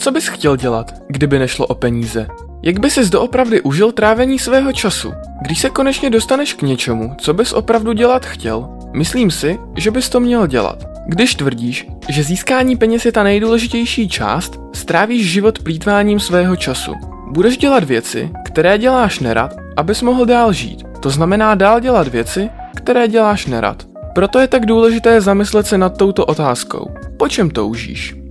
Co bys chtěl dělat, kdyby nešlo o peníze? Jak by ses doopravdy užil trávení svého času, když se konečně dostaneš k něčemu, co bys opravdu dělat chtěl? Myslím si, že bys to měl dělat. Když tvrdíš, že získání peněz je ta nejdůležitější část, strávíš život plýtváním svého času. Budeš dělat věci, které děláš nerad, abys mohl dál žít. To znamená dál dělat věci, které děláš nerad. Proto je tak důležité zamyslet se nad touto otázkou. Po čem toužíš?